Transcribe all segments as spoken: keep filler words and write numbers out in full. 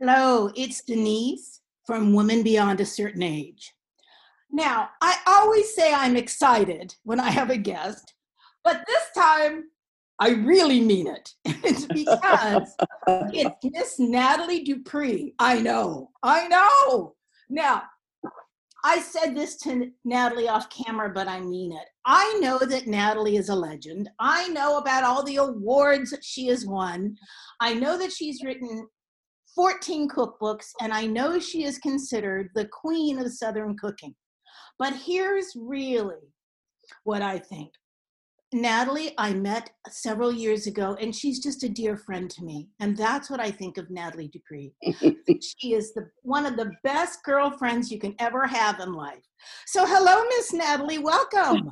Hello, it's Denise from Women Beyond a Certain Age. Now, I always say I'm excited when I have a guest, but this time I really mean it. It's because it's Miss Natalie Dupree. I know, I know. Now, I said this to Natalie off camera, but I mean it. I know that Natalie is a legend. I know about all the awards that she has won. I know that she's written fourteen cookbooks, and I know she is considered the queen of Southern cooking. But here's really what I think. Natalie, I met several years ago, and she's just a dear friend to me. And that's what I think of Natalie Dupree. She is the, one of the best girlfriends you can ever have in life. So hello, Miss Natalie, welcome.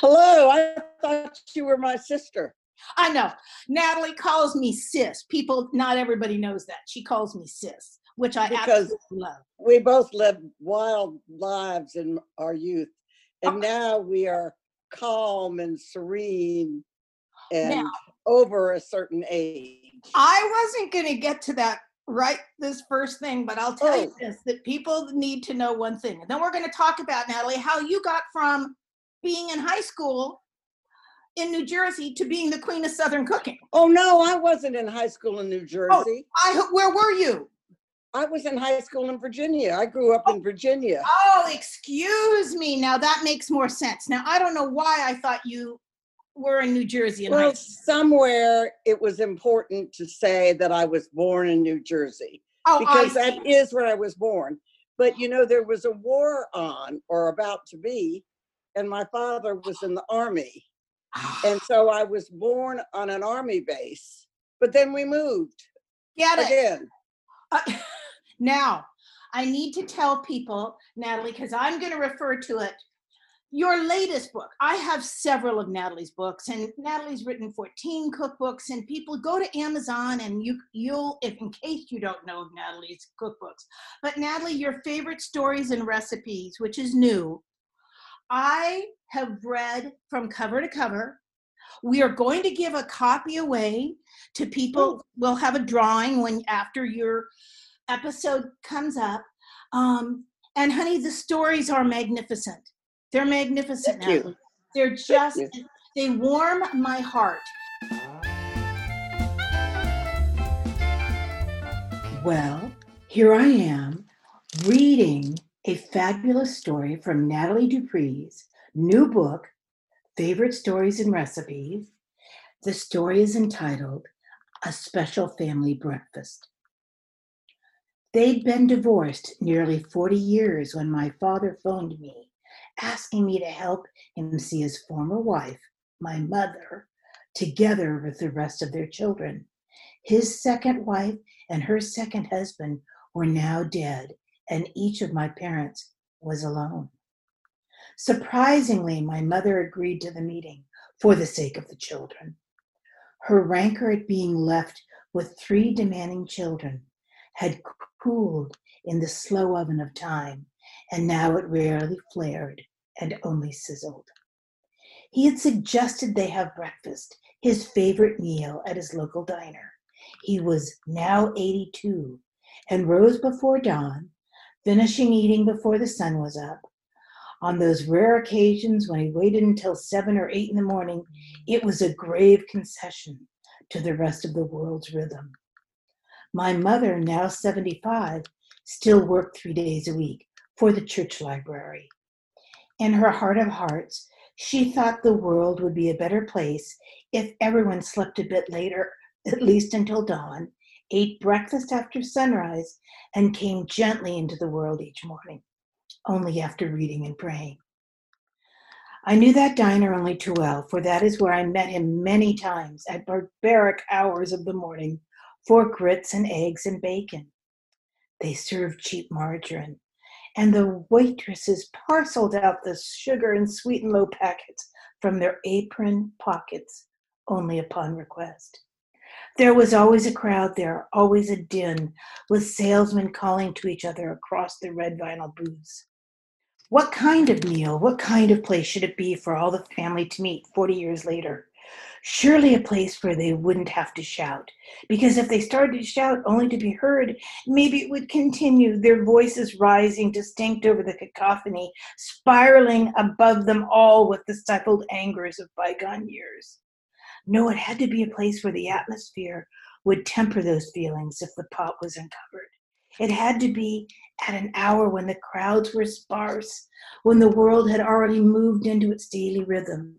Hello, I thought you were my sister. I know. Natalie calls me sis. People, not everybody knows that. She calls me sis, which I because absolutely love. We both lived wild lives in our youth, and okay. Now we are calm and serene and now, over a certain age. I wasn't going to get to that right this first thing, but I'll tell oh. you this, that people need to know one thing. And then we're going to talk about, Natalie, how you got from being in high school in New Jersey to being the queen of Southern cooking. Oh no, I wasn't in high school in New Jersey. Oh, I, where were you? I was in high school in Virginia. I grew up oh. in Virginia. Oh, excuse me. Now that makes more sense. Now I don't know why I thought you were in New Jersey in well, high school. Somewhere it was important to say that I was born in New Jersey. Oh, because I that is where I was born. But you know, there was a war on or about to be, and my father was in the army. And so I was born on an army base, but then we moved. Get it. Again. Uh, now, I need to tell people, Natalie, because I'm going to refer to it, your latest book. I have several of Natalie's books, and Natalie's written fourteen cookbooks, and people go to Amazon, and you, you'll, if in case you don't know of Natalie's cookbooks. But Natalie, your favorite stories and recipes, which is new, I have read from cover to cover. We are going to give a copy away to people. We'll have a drawing when after your episode comes up. Um, and honey, the stories are magnificent. They're magnificent. Thank you. They're just, they warm my heart. Well, here I am reading a fabulous story from Natalie Dupree's new book, Favorite Stories and Recipes. The story is entitled, A Special Family Breakfast. They'd been divorced nearly forty years when my father phoned me, asking me to help him see his former wife, my mother, together with the rest of their children. His second wife and her second husband were now dead, and each of my parents was alone. Surprisingly, my mother agreed to the meeting for the sake of the children. Her rancor at being left with three demanding children had cooled in the slow oven of time, and now it rarely flared and only sizzled. He had suggested they have breakfast, his favorite meal at his local diner. He was now eighty-two and rose before dawn, finishing eating before the sun was up. On those rare occasions when he waited until seven or eight in the morning, it was a grave concession to the rest of the world's rhythm. My mother, now seventy-five, still worked three days a week for the church library. In her heart of hearts, she thought the world would be a better place if everyone slept a bit later, at least until dawn, ate breakfast after sunrise, and came gently into the world each morning, only after reading and praying. I knew that diner only too well, for that is where I met him many times at barbaric hours of the morning for grits and eggs and bacon. They served cheap margarine, and the waitresses parceled out the sugar and sweet and low packets from their apron pockets only upon request. There was always a crowd there, always a din, with salesmen calling to each other across the red vinyl booths. What kind of meal, what kind of place should it be for all the family to meet forty years later? surely a place where they wouldn't have to shout. Because if they started to shout only to be heard, maybe it would continue, their voices rising distinct over the cacophony, spiraling above them all with the stifled angers of bygone years. No, it had to be a place where the atmosphere would temper those feelings if the pot was uncovered. It had to be at an hour when the crowds were sparse, when the world had already moved into its daily rhythm.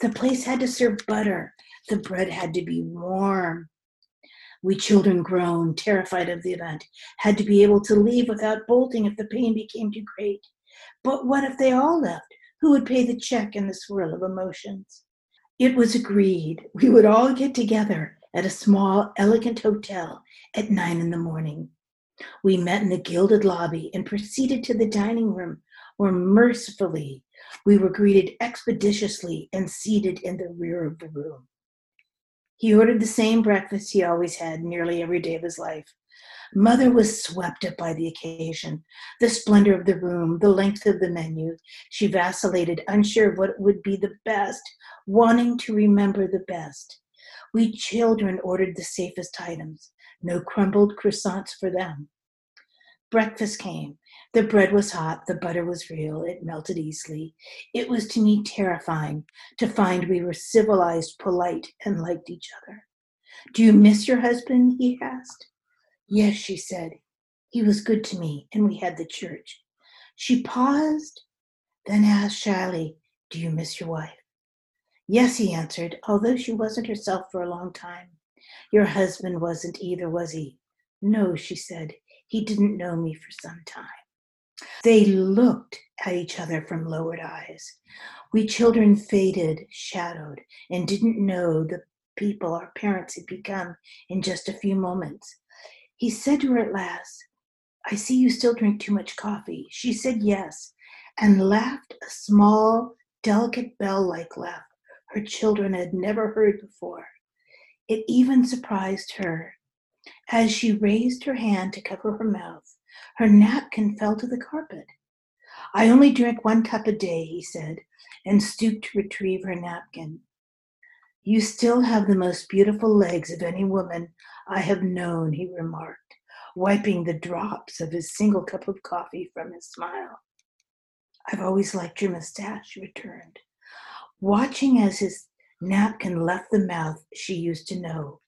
The place had to serve butter. The bread had to be warm. We children, grown, terrified of the event, had to be able to leave without bolting if the pain became too great. But what if they all left? Who would pay the check in the swirl of emotions? It was agreed we would all get together at a small, elegant hotel at nine in the morning. We met in the gilded lobby and proceeded to the dining room, where mercifully we were greeted expeditiously and seated in the rear of the room. He ordered the same breakfast he always had nearly every day of his life. Mother was swept up by the occasion, the splendor of the room, the length of the menu. She vacillated, unsure of what would be the best, wanting to remember the best. We children ordered the safest items. No crumbled croissants for them. Breakfast came. The bread was hot. The butter was real. It melted easily. It was to me terrifying to find we were civilized, polite, and liked each other. Do you miss your husband? He asked. Yes, she said. He was good to me, and we had the church. She paused, then asked shyly, do you miss your wife? Yes, he answered, although she wasn't herself for a long time. Your husband wasn't either, was he? No, she said. He didn't know me for some time. They looked at each other from lowered eyes. We children faded, shadowed, and didn't know the people our parents had become in just a few moments. He said to her at last, I see you still drink too much coffee. She said yes, and laughed a small, delicate bell-like laugh her children had never heard before. It even surprised her. As she raised her hand to cover her mouth, her napkin fell to the carpet. I only drink one cup a day, he said, and stooped to retrieve her napkin. You still have the most beautiful legs of any woman I have known, he remarked, wiping the drops of his single cup of coffee from his smile. I've always liked your mustache, she returned, watching as his napkin left the mouth she used to know.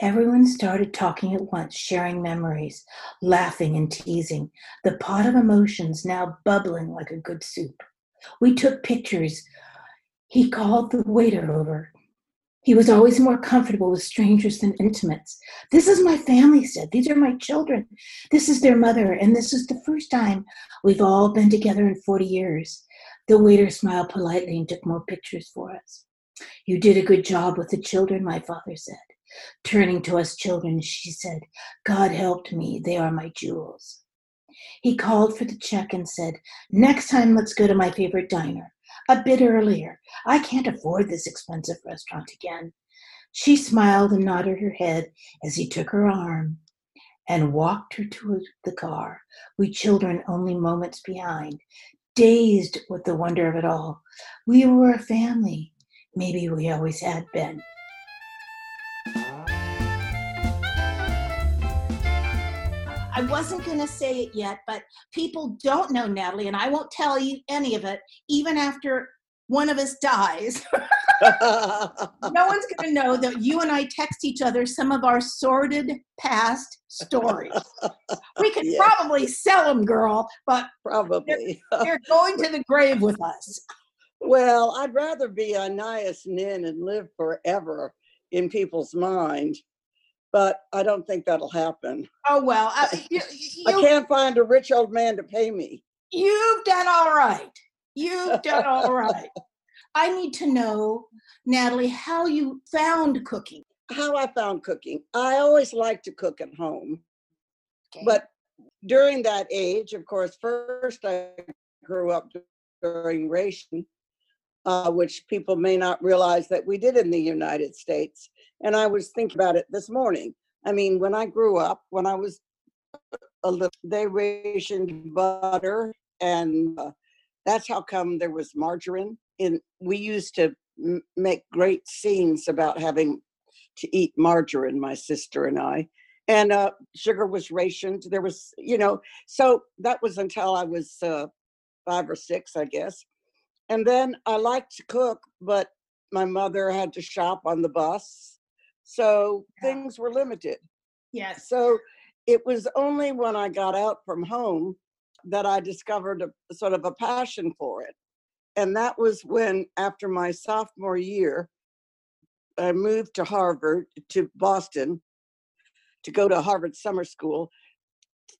Everyone started talking at once, sharing memories, laughing and teasing, the pot of emotions now bubbling like a good soup. We took pictures. He called the waiter over. He was always more comfortable with strangers than intimates. This is my family, he said. These are my children. This is their mother, and this is the first time we've all been together in forty years. The waiter smiled politely and took more pictures for us. You did a good job with the children, my father said. Turning to us children, she said, God helped me. They are my jewels. He called for the check and said, next time let's go to my favorite diner. A bit earlier. I can't afford this expensive restaurant again. She smiled and nodded her head as he took her arm and walked her to the car, we children only moments behind, dazed with the wonder of it all. We were a family. Maybe we always had been. I wasn't going to say it yet, but people don't know Natalie, and I won't tell you any of it, even after one of us dies. No one's going to know that you and I text each other some of our sordid past stories. We could yes. probably sell them, girl, but probably they're, they're going to the grave with us. Well, I'd rather be Anaïs Nin and live forever in people's mind, but I don't think that'll happen. Oh, well. I, you, you, I can't find a rich old man to pay me. You've done all right. You've done all right. I need to know, Natalie, how you found cooking. How I found cooking. I always liked to cook at home. Okay. But during that age, of course, first I grew up during ration. Uh, which people may not realize that we did in the United States. And I was thinking about it this morning. I mean, when I grew up, when I was a little, they rationed butter, and uh, that's how come there was margarine. In we used to m- make great scenes about having to eat margarine, my sister and I. And uh, sugar was rationed. There was, you know, so that was until I was uh, five or six, I guess. And then I liked to cook, but my mother had to shop on the bus. So yeah. Things were limited. Yes. So it was only when I got out from home that I discovered a sort of a passion for it. And that was when, after my sophomore year, I moved to Harvard, to Boston, to go to Harvard Summer School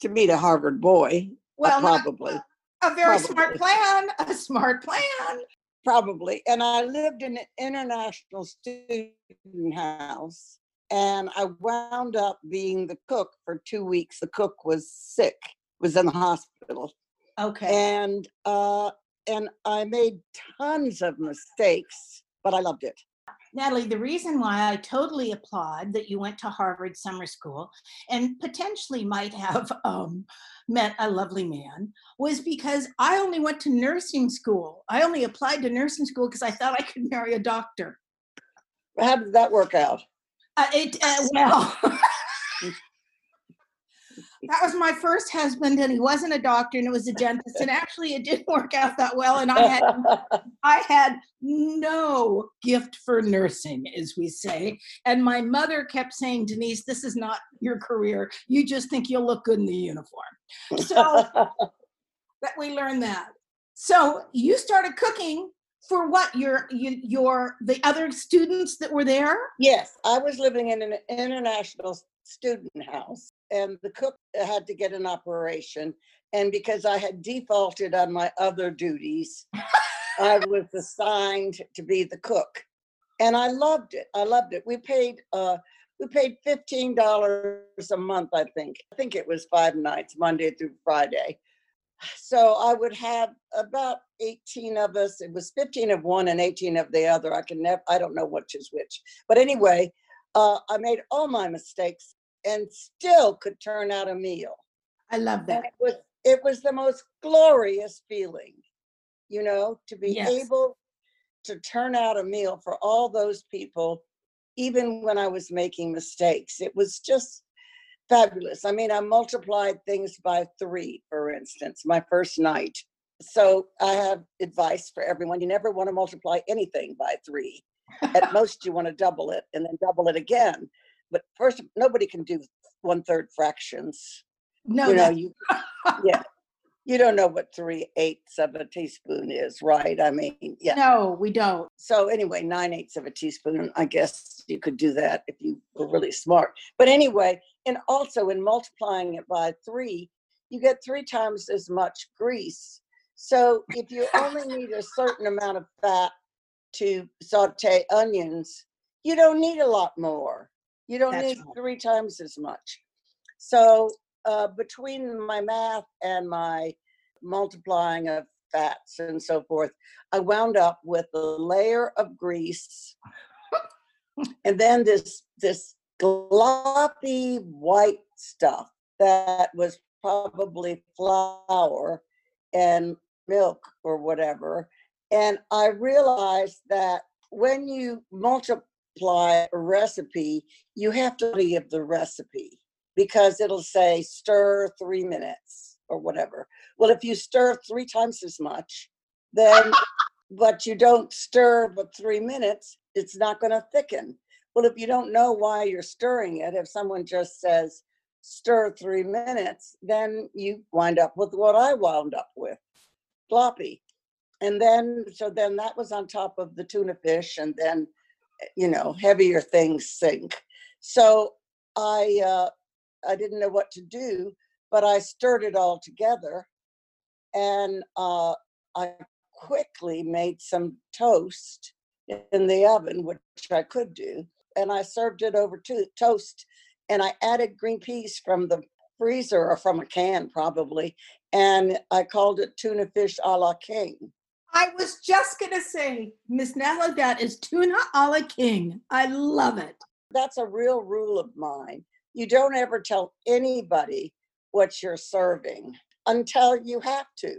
to meet a Harvard boy. Well, probably. A very probably. smart plan, a smart plan. Probably. And I lived in an international student house, and I wound up being the cook for two weeks. The cook was sick, was in the hospital. Okay. And uh, and I made tons of mistakes, but I loved it. Natalie, the reason why I totally applaud that you went to Harvard Summer School and potentially might have um, met a lovely man was because I only went to nursing school. I only applied to nursing school because I thought I could marry a doctor. How did that work out? Uh, it uh, well, that was my first husband, and he wasn't a doctor, and it was a dentist, and actually it didn't work out that well, and I had I had no gift for nursing, as we say, and my mother kept saying, Denise, this is not your career. You just think you'll look good in the uniform. So that we learned that. So you started cooking for what, your, your, the other students that were there? Yes, I was living in an international student house, and the cook had to get an operation, and because I had defaulted on my other duties, I was assigned to be the cook, and I loved it. I loved it. We paid uh, we paid fifteen dollars a month, I think. I think it was five nights, Monday through Friday. So I would have about eighteen of us. It was fifteen of one and eighteen of the other. I can never. I don't know which is which, but anyway, uh, I made all my mistakes and still could turn out a meal. I love that. It was, it was the most glorious feeling, you know, to be yes. able to turn out a meal for all those people, even when I was making mistakes. It was just fabulous. I mean, I multiplied things by three, for instance, my first night. So I have advice for everyone. You never want to multiply anything by three. At most, you want to double it and then double it again. But first, nobody can do one-third fractions. No, you know, you, yeah, you don't know what three-eighths of a teaspoon is, right? I mean, yeah. No, we don't. So anyway, nine-eighths of a teaspoon, I guess you could do that if you were really smart. But anyway, and also in multiplying it by three, you get three times as much grease. So if you only need a certain amount of fat to saute onions, you don't need a lot more. You don't That's need right. three times as much. So uh, between my math and my multiplying of fats and so forth, I wound up with a layer of grease and then this this gloppy white stuff that was probably flour and milk or whatever. And I realized that when you multiply apply a recipe, you have to give the recipe because it'll say stir three minutes or whatever. Well, if you stir three times as much, then but you don't stir but three minutes, it's not going to thicken. Well, if you don't know why you're stirring it, if someone just says stir three minutes, then you wind up with what I wound up with, floppy. And then, so then that was on top of the tuna fish, and then you know, heavier things sink. So I uh, I didn't know what to do, but I stirred it all together, and uh, I quickly made some toast in the oven, which I could do, and I served it over to toast, and I added green peas from the freezer or from a can probably, and I called it tuna fish a la king. I was just going to say, Miss Natalie, that is tuna a la king. I love it. That's a real rule of mine. You don't ever tell anybody what you're serving until you have to,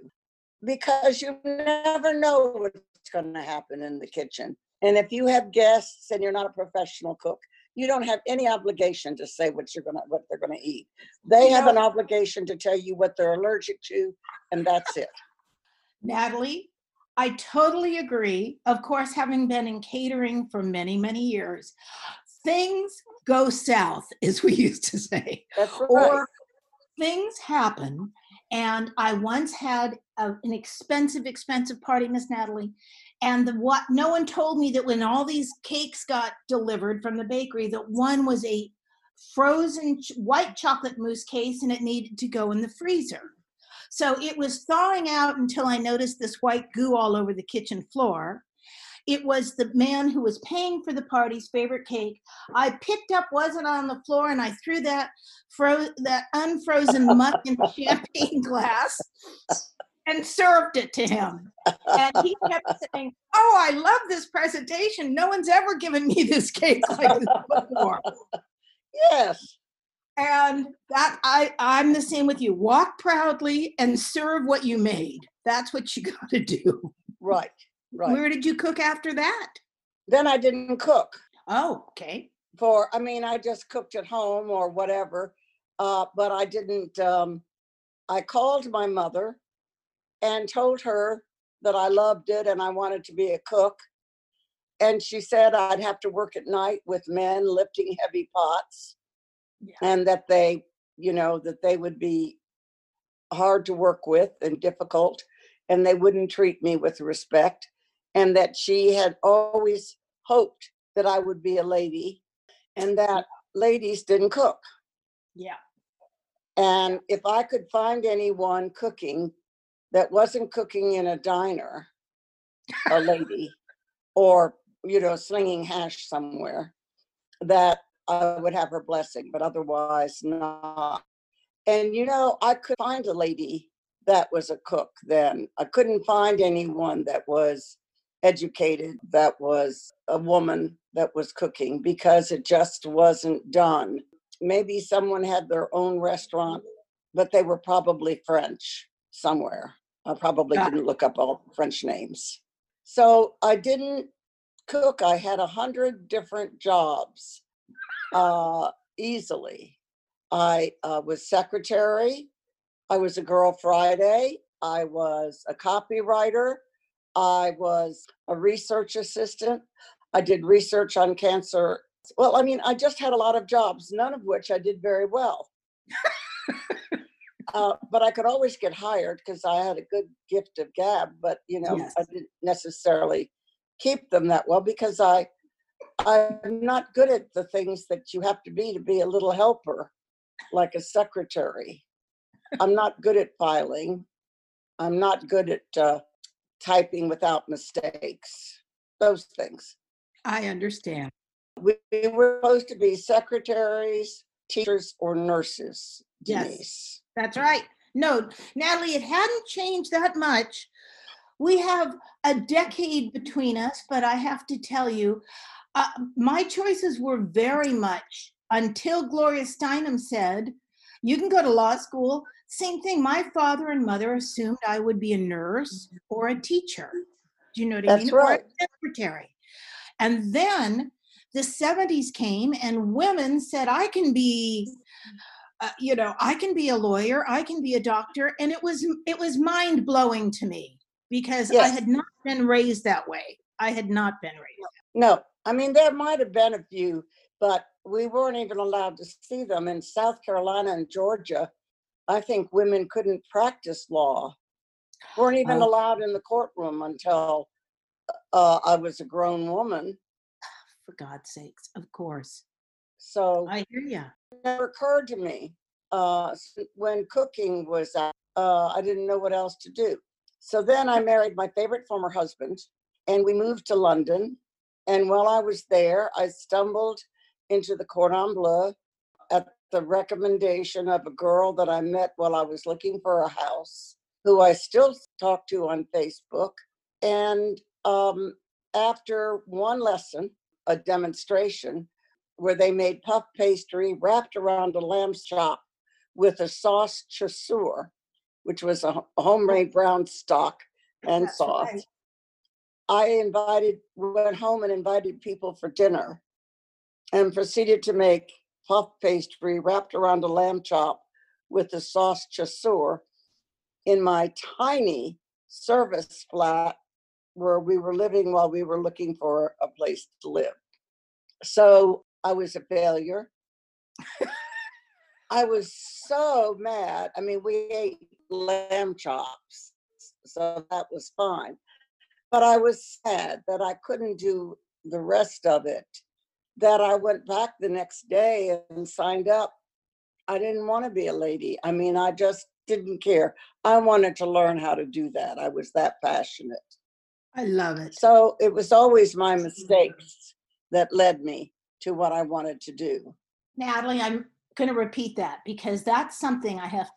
because you never know what's going to happen in the kitchen. And if you have guests and you're not a professional cook, you don't have any obligation to say what you're gonna, what they're gonna eat. They have an obligation to tell you what they're allergic to, and that's it. Natalie, I totally agree. Of course, having been in catering for many, many years, things go south, as we used to say. That's right. Or things happen. And I once had a, an expensive, expensive party, Miss Natalie, and the, what, no one told me that when all these cakes got delivered from the bakery, that one was a frozen ch- white chocolate mousse case, and it needed to go in the freezer. So it was thawing out until I noticed this white goo all over the kitchen floor. It was the man who was paying for the party's favorite cake. I picked up, wasn't on the floor, and I threw that fro- that unfrozen muck in the champagne glass and served it to him. And he kept saying, "Oh, I love this presentation. No one's ever given me this cake like this before." Yes. And that I, I'm the same with you. Walk proudly and serve what you made. That's what you got to do. Right. Right. Where did you cook after that? Then I didn't cook. Oh, okay. For, I mean, I just cooked at home or whatever, uh, but I didn't, um, I called my mother and told her that I loved it and I wanted to be a cook. And she said I'd have to work at night with men lifting heavy pots, yeah, and that they, you know, that they would be hard to work with and difficult, and they wouldn't treat me with respect. And that she had always hoped that I would be a lady, and that ladies didn't cook. Yeah. And if I could find anyone cooking that wasn't cooking in a diner, a lady, or, you know, slinging hash somewhere, that I would have her blessing, but otherwise not. And, you know, I could find a lady that was a cook then. I couldn't find anyone that was educated, that was a woman that was cooking, because it just wasn't done. Maybe someone had their own restaurant, but they were probably French somewhere. I probably yeah. didn't look up all French names. So I didn't cook. I had a hundred different jobs uh, easily. I uh, was secretary. I was a Girl Friday. I was a copywriter. I was a research assistant. I did research on cancer. Well, I mean, I just had a lot of jobs, none of which I did very well. uh, but I could always get hired because I had a good gift of gab, but, you know, yes. I didn't necessarily keep them that well because I, I'm not good at the things that you have to be to be a little helper, like a secretary. I'm not good at filing. I'm not good at... Uh, typing without mistakes, those things. I understand. We, we were supposed to be secretaries, teachers, or nurses, Denise. Yes, that's right. No, Natalie, it hadn't changed that much. We have a decade between us, but I have to tell you, uh, my choices were very much, until Gloria Steinem said, "You can go to law school." Same thing. My father and mother assumed I would be a nurse or a teacher. Do you know what I mean? That's right. Or a secretary. And then the seventies came, and women said, "I can be, uh, you know, I can be a lawyer. I can be a doctor." And it was it was mind blowing to me because yes. I had not been raised that way. I had not been raised. No, I mean there might have been a few, but we weren't even allowed to see them. In South Carolina and Georgia, I think women couldn't practice law, weren't even oh. allowed in the courtroom until uh, I was a grown woman. For God's sakes, of course. So I hear you. It never occurred to me uh, when cooking was out, uh, I didn't know what else to do. So then I married my favorite former husband, and we moved to London. And while I was there, I stumbled into the Cordon Bleu at the recommendation of a girl that I met while I was looking for a house, who I still talk to on Facebook. And um, after one lesson, a demonstration, where they made puff pastry wrapped around a lamb's chop with a sauce chasseur, which was a homemade brown stock and That's sauce. Right. I invited, went home and invited people for dinner and proceeded to make puff pastry wrapped around a lamb chop with the sauce chasseur in my tiny service flat where we were living while we were looking for a place to live. So I was a failure. I was so mad. I mean, we ate lamb chops, so that was fine. But I was sad that I couldn't do the rest of it, that I went back the next day and signed up. I didn't want to be a lady. I mean, I just didn't care. I wanted to learn how to do that. I was that passionate. I love it. So it was always my mistakes that led me to what I wanted to do. Natalie, I'm going to repeat that because that's something I have.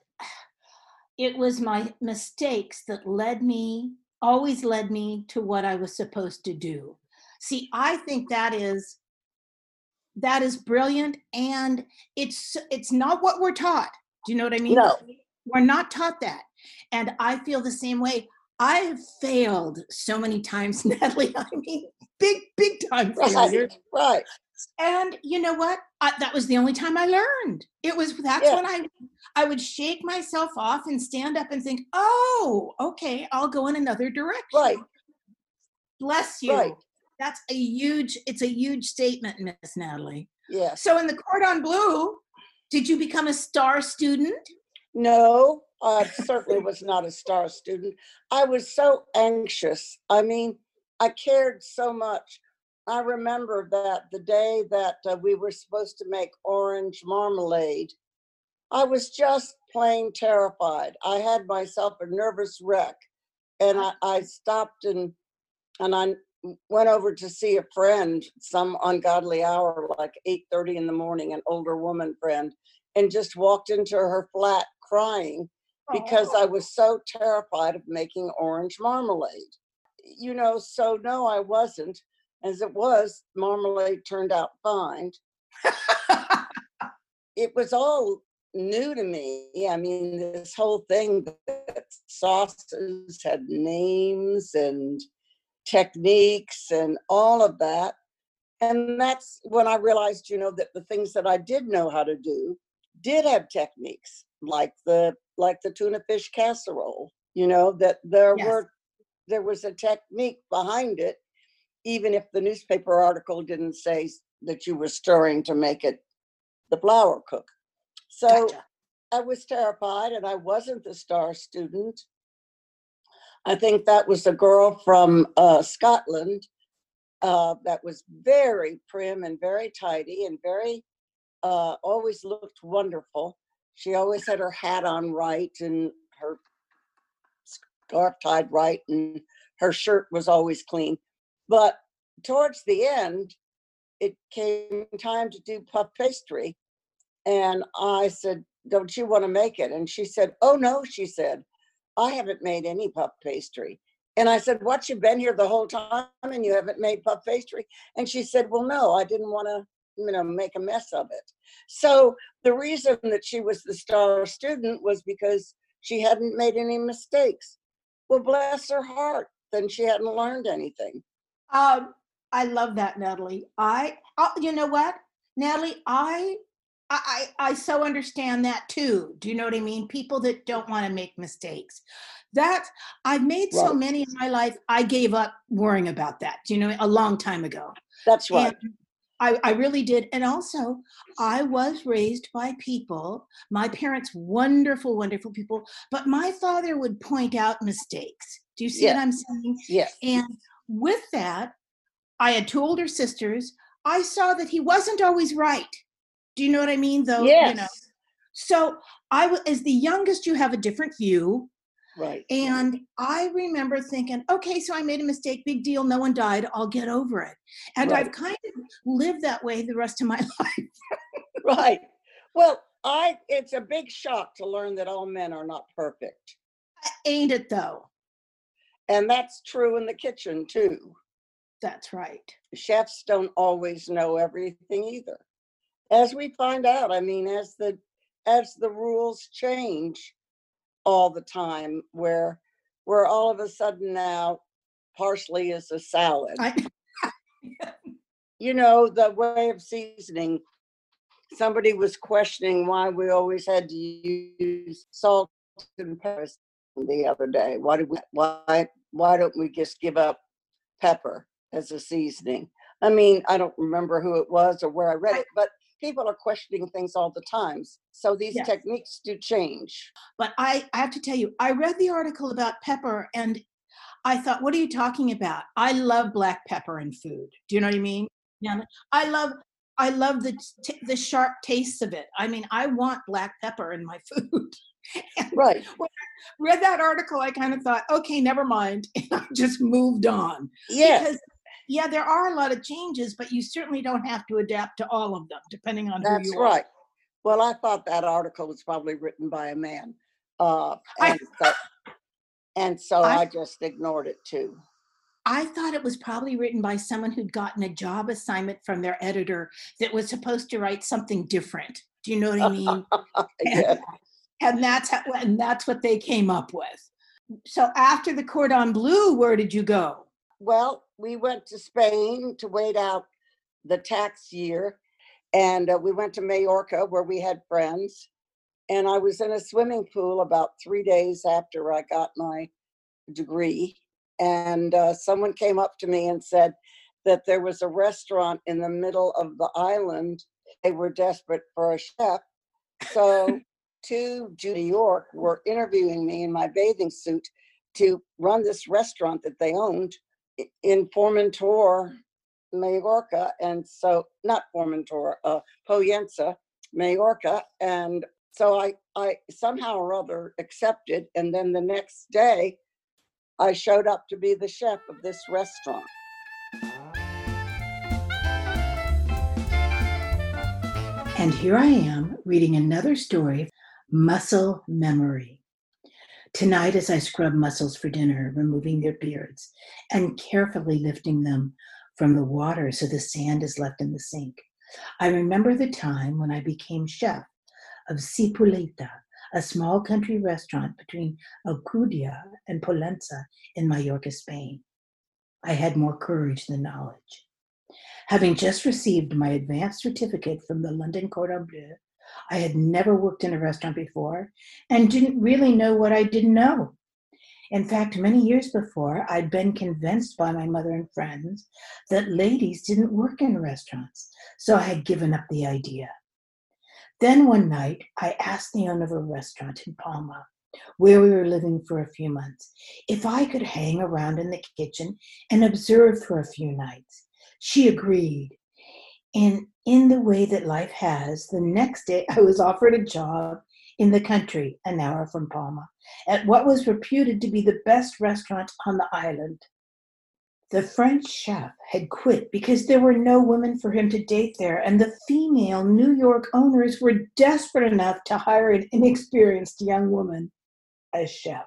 It was my mistakes that led me, always led me to what I was supposed to do. See, I think that is, that is brilliant. And it's, it's not what we're taught. Do you know what I mean? No. We're not taught that. And I feel the same way. I have failed so many times, Natalie. I mean, big, big time failure. Right. And you know what? I, that was the only time I learned. It was, that's yeah. when I, I would shake myself off and stand up and think, oh, okay, I'll go in another direction. Right. Bless you. Right. That's a huge, it's a huge statement, Miss Natalie. Yeah. So in the Cordon Bleu, did you become a star student? No. I certainly was not a star student. I was so anxious. I mean, I cared so much. I remember that the day that uh, we were supposed to make orange marmalade, I was just plain terrified. I had myself a nervous wreck, and I, I stopped and and I went over to see a friend some ungodly hour, like eight thirty in the morning, an older woman friend, and just walked into her flat crying. Because I was so terrified of making orange marmalade. You know, so no, I wasn't. As it was, marmalade turned out fine. It was all new to me. I mean, this whole thing that sauces had names and techniques and all of that. And that's when I realized, you know, that the things that I did know how to do did have techniques, like the like the tuna fish casserole, you know, that there yes. were there was a technique behind it, even if the newspaper article didn't say that you were stirring to make it the flour cook. So gotcha. I was terrified, and I wasn't the star student. I think that was a girl from uh, Scotland uh, that was very prim and very tidy and very uh, always looked wonderful. She always had her hat on right and her scarf tied right, and her shirt was always clean. But towards the end, it came time to do puff pastry. And I said, don't you want to make it? And she said, oh, no, she said, I haven't made any puff pastry. And I said, what, you've been here the whole time and you haven't made puff pastry? And she said, well, no, I didn't want to, you know, make a mess of it. So the reason that she was the star student was because she hadn't made any mistakes. Well, bless her heart, then she hadn't learned anything. Um, I love that, Natalie. I, oh, you know what, Natalie, I, I, I so understand that too. Do you know what I mean? People that don't want to make mistakes. That I've made right. so many in my life. I gave up worrying about that. Do you know, a long time ago. That's right. And, I, I really did. And also, I was raised by people, my parents, wonderful, wonderful people, but my father would point out mistakes. Do you see yes. what I'm saying? Yes. And with that, I had two older sisters. I saw that he wasn't always right. Do you know what I mean? Though, yes. you know. So I was, as the youngest, you have a different view. Right. And I remember thinking, okay, so I made a mistake, big deal, no one died, I'll get over it. And right. I've kind of lived that way the rest of my life. Right. Well, I it's a big shock to learn that all men are not perfect. Ain't it though? And that's true in the kitchen too. That's right. Chefs don't always know everything either. As we find out, I mean, as the as the rules change all the time, where where all of a sudden now parsley as a salad. I, you know, the way of seasoning. Somebody was questioning why we always had to use salt and pepper the other day. Why did we? Why? Why don't we just give up pepper as a seasoning? I mean, I don't remember who it was or where I read it, but people are questioning things all the time. So these yes. techniques do change. But I, I have to tell you, I read the article about pepper and I thought, what are you talking about? I love black pepper in food. Do you know what I mean? Yeah. I love I love the t- the sharp taste of it. I mean, I want black pepper in my food. Right. When I read that article, I kind of thought, okay, never mind. And I just moved on. Yeah. Because, yeah, there are a lot of changes, but you certainly don't have to adapt to all of them, depending on That's who you right. are. That's right. Well, I thought that article was probably written by a man. Uh, and, I, so, and so I, I just ignored it too. I thought it was probably written by someone who'd gotten a job assignment from their editor that was supposed to write something different. Do you know what I mean? yeah. And that's how, and that's what they came up with. So after the Cordon Bleu, where did you go? Well, we went to Spain to wait out the tax year. And uh, we went to Mallorca where we had friends. And I was in a swimming pool about three days after I got my degree. And uh, someone came up to me and said that there was a restaurant in the middle of the island. They were desperate for a chef. So two Judy York were interviewing me in my bathing suit to run this restaurant that they owned in Formentor, Mallorca. And so, not Formentor, uh, Polensa, Mallorca. And so I, I somehow or other accepted. And then the next day, I showed up to be the chef of this restaurant. And here I am reading another story, Muscle Memory. Tonight as I scrub mussels for dinner, removing their beards and carefully lifting them from the water so the sand is left in the sink, I remember the time when I became chef of Cipulita, a small country restaurant between Alcudia and Polensa in Mallorca, Spain. I had more courage than knowledge. Having just received my advanced certificate from the London Cordon Bleu, I had never worked in a restaurant before and didn't really know what I didn't know. In fact, many years before, I'd been convinced by my mother and friends that ladies didn't work in restaurants, so I had given up the idea. Then one night, I asked the owner of a restaurant in Palma, where we were living for a few months, if I could hang around in the kitchen and observe for a few nights. She agreed. And in the way that life has, the next day I was offered a job in the country, an hour from Palma, at what was reputed to be the best restaurant on the island. The French chef had quit because there were no women for him to date there, and the female New York owners were desperate enough to hire an inexperienced young woman as chef.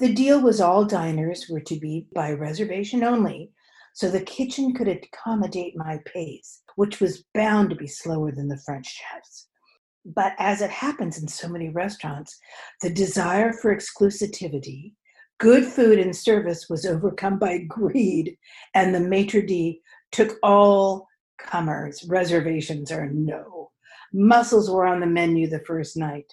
The deal was all diners were to be by reservation only, so the kitchen could accommodate my pace, which was bound to be slower than the French chef's. But as it happens in so many restaurants, the desire for exclusivity, good food and service was overcome by greed, and the maitre d' took all comers. Reservations are no. Mussels were on the menu the first night.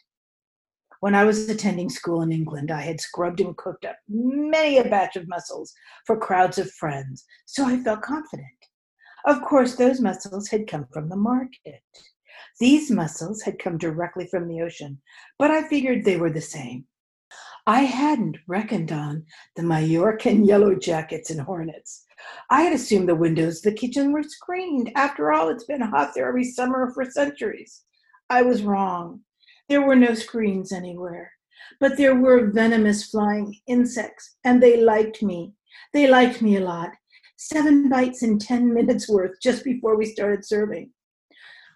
When I was attending school in England, I had scrubbed and cooked up many a batch of mussels for crowds of friends, so I felt confident. Of course, those mussels had come from the market. These mussels had come directly from the ocean, but I figured they were the same. I hadn't reckoned on the Majorcan yellow jackets and hornets. I had assumed the windows of the kitchen were screened. After all, it's been hot there every summer for centuries. I was wrong. There were no screens anywhere, but there were venomous flying insects, and they liked me. They liked me a lot. Seven bites and ten minutes worth just before we started serving.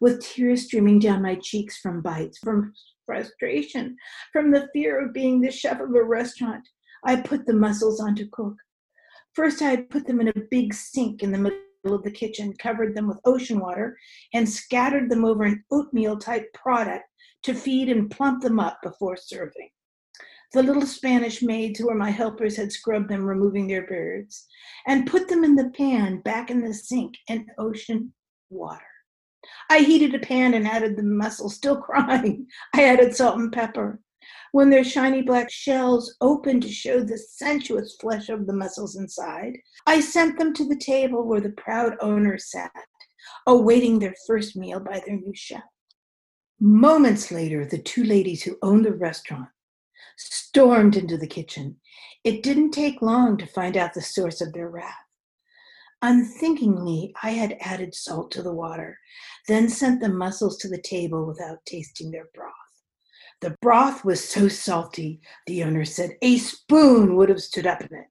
With tears streaming down my cheeks from bites, from frustration, from the fear of being the chef of a restaurant, I put the mussels on to cook. First, I put them in a big sink in the middle of the kitchen, covered them with ocean water, and scattered them over an oatmeal-type product to feed and plump them up before serving. the little Spanish maids who were my helpers had scrubbed them, removing their beards, and put them in the pan back in the sink in ocean water. I heated a pan and added the mussel, still crying. I added salt and pepper. When their shiny black shells opened to show the sensuous flesh of the mussels inside, I sent them to the table where the proud owners sat, awaiting their first meal by their new chef. Moments later, the two ladies who owned the restaurant stormed into the kitchen. It didn't take long to find out the source of their wrath. Unthinkingly, I had added salt to the water, then sent the mussels to the table without tasting their broth. The broth was so salty, the owner said, a spoon would have stood up in it.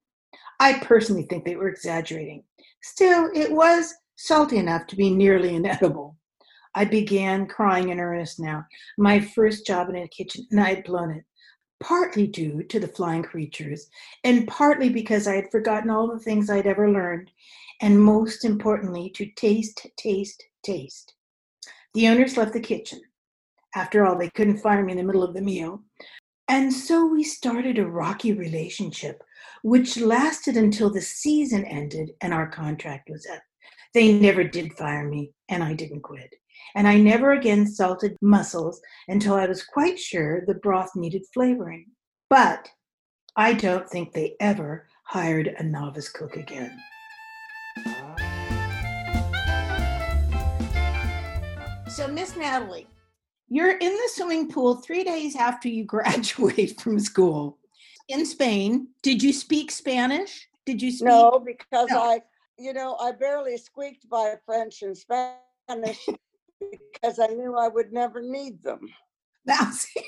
I personally think they were exaggerating. Still, it was salty enough to be nearly inedible. I began crying in earnest now, my first job in a kitchen, and I had blown it, partly due to the flying creatures, and partly because I had forgotten all the things I'd ever learned, and most importantly, to taste, taste, taste. The owners left the kitchen. After all, they couldn't fire me in the middle of the meal. And so we started a rocky relationship, which lasted until the season ended and our contract was up. They never did fire me, and I didn't quit. And I never again salted mussels until I was quite sure the broth needed flavoring. But I don't think they ever hired a novice cook again. So, Miss Natalie, you're in the swimming pool three days after you graduate from school in Spain. Did you speak Spanish? Did you speak? No, because no. I, you know, I barely squeaked by French and Spanish because I knew I would never need them. Now, see,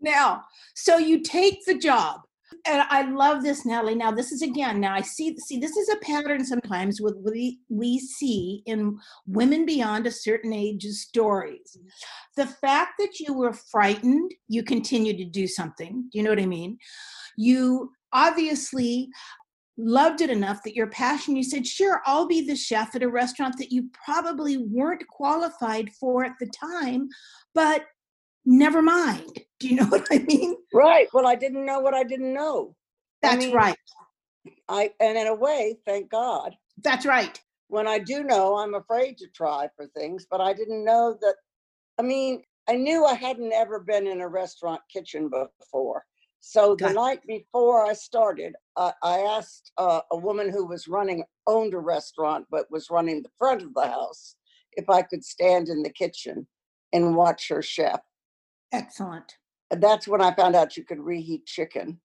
now, so you take the job. And I love this, Natalie. Now, this is again, now I see, see, this is a pattern sometimes with we we see in women beyond a certain age's stories. The fact that you were frightened, you continued to do something. Do you know what I mean? You obviously loved it enough that your passion, you said, sure, I'll be the chef at a restaurant that you probably weren't qualified for at the time, but never mind. Do you know what I mean? Right. Well, I didn't know what I didn't know. That's I mean, right. I and in a way, thank God. That's right. When I do know, I'm afraid to try for things, but I didn't know that. I mean, I knew I hadn't ever been in a restaurant kitchen before. So the Got night it. before I started, I, I asked uh, a woman who was running, owned a restaurant, but was running the front of the house, if I could stand in the kitchen and watch her chef. Excellent. And that's when I found out you could reheat chicken.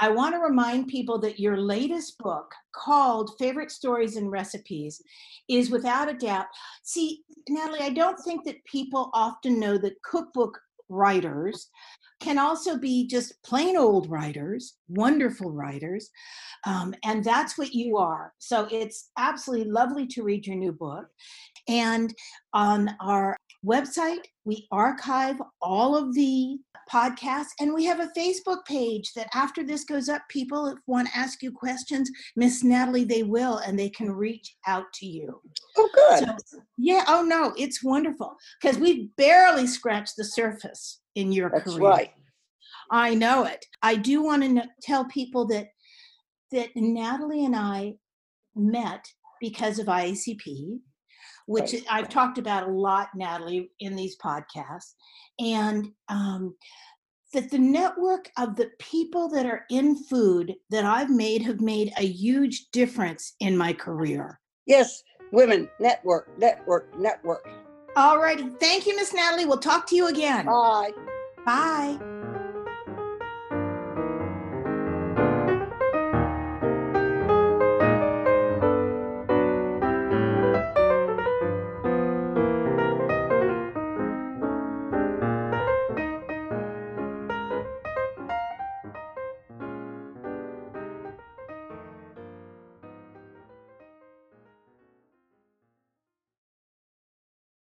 I want to remind people that your latest book, called Favorite Stories and Recipes, is without a doubt. See, Natalie, I don't think that people often know that cookbook writers can also be just plain old writers, wonderful writers, um, and that's what you are. So it's absolutely lovely to read your new book. And on our website, we archive all of the podcasts, and we have a Facebook page that after this goes up, people, if want to ask you questions, Miss Natalie, they will, and they can reach out to you. Oh, good. So, yeah. Oh, no, it's wonderful, because we've barely scratched the surface in your That's career. That's right. I know it. I do want to know, tell people that that Natalie and I met because of I A C P, which right. I've talked about a lot, Natalie, in these podcasts, and um, that the network of the people that are in food that I've made have made a huge difference in my career. Yes, women, network, network, network. All righty. Thank you, Miss Natalie. We'll talk to you again. Bye. Bye.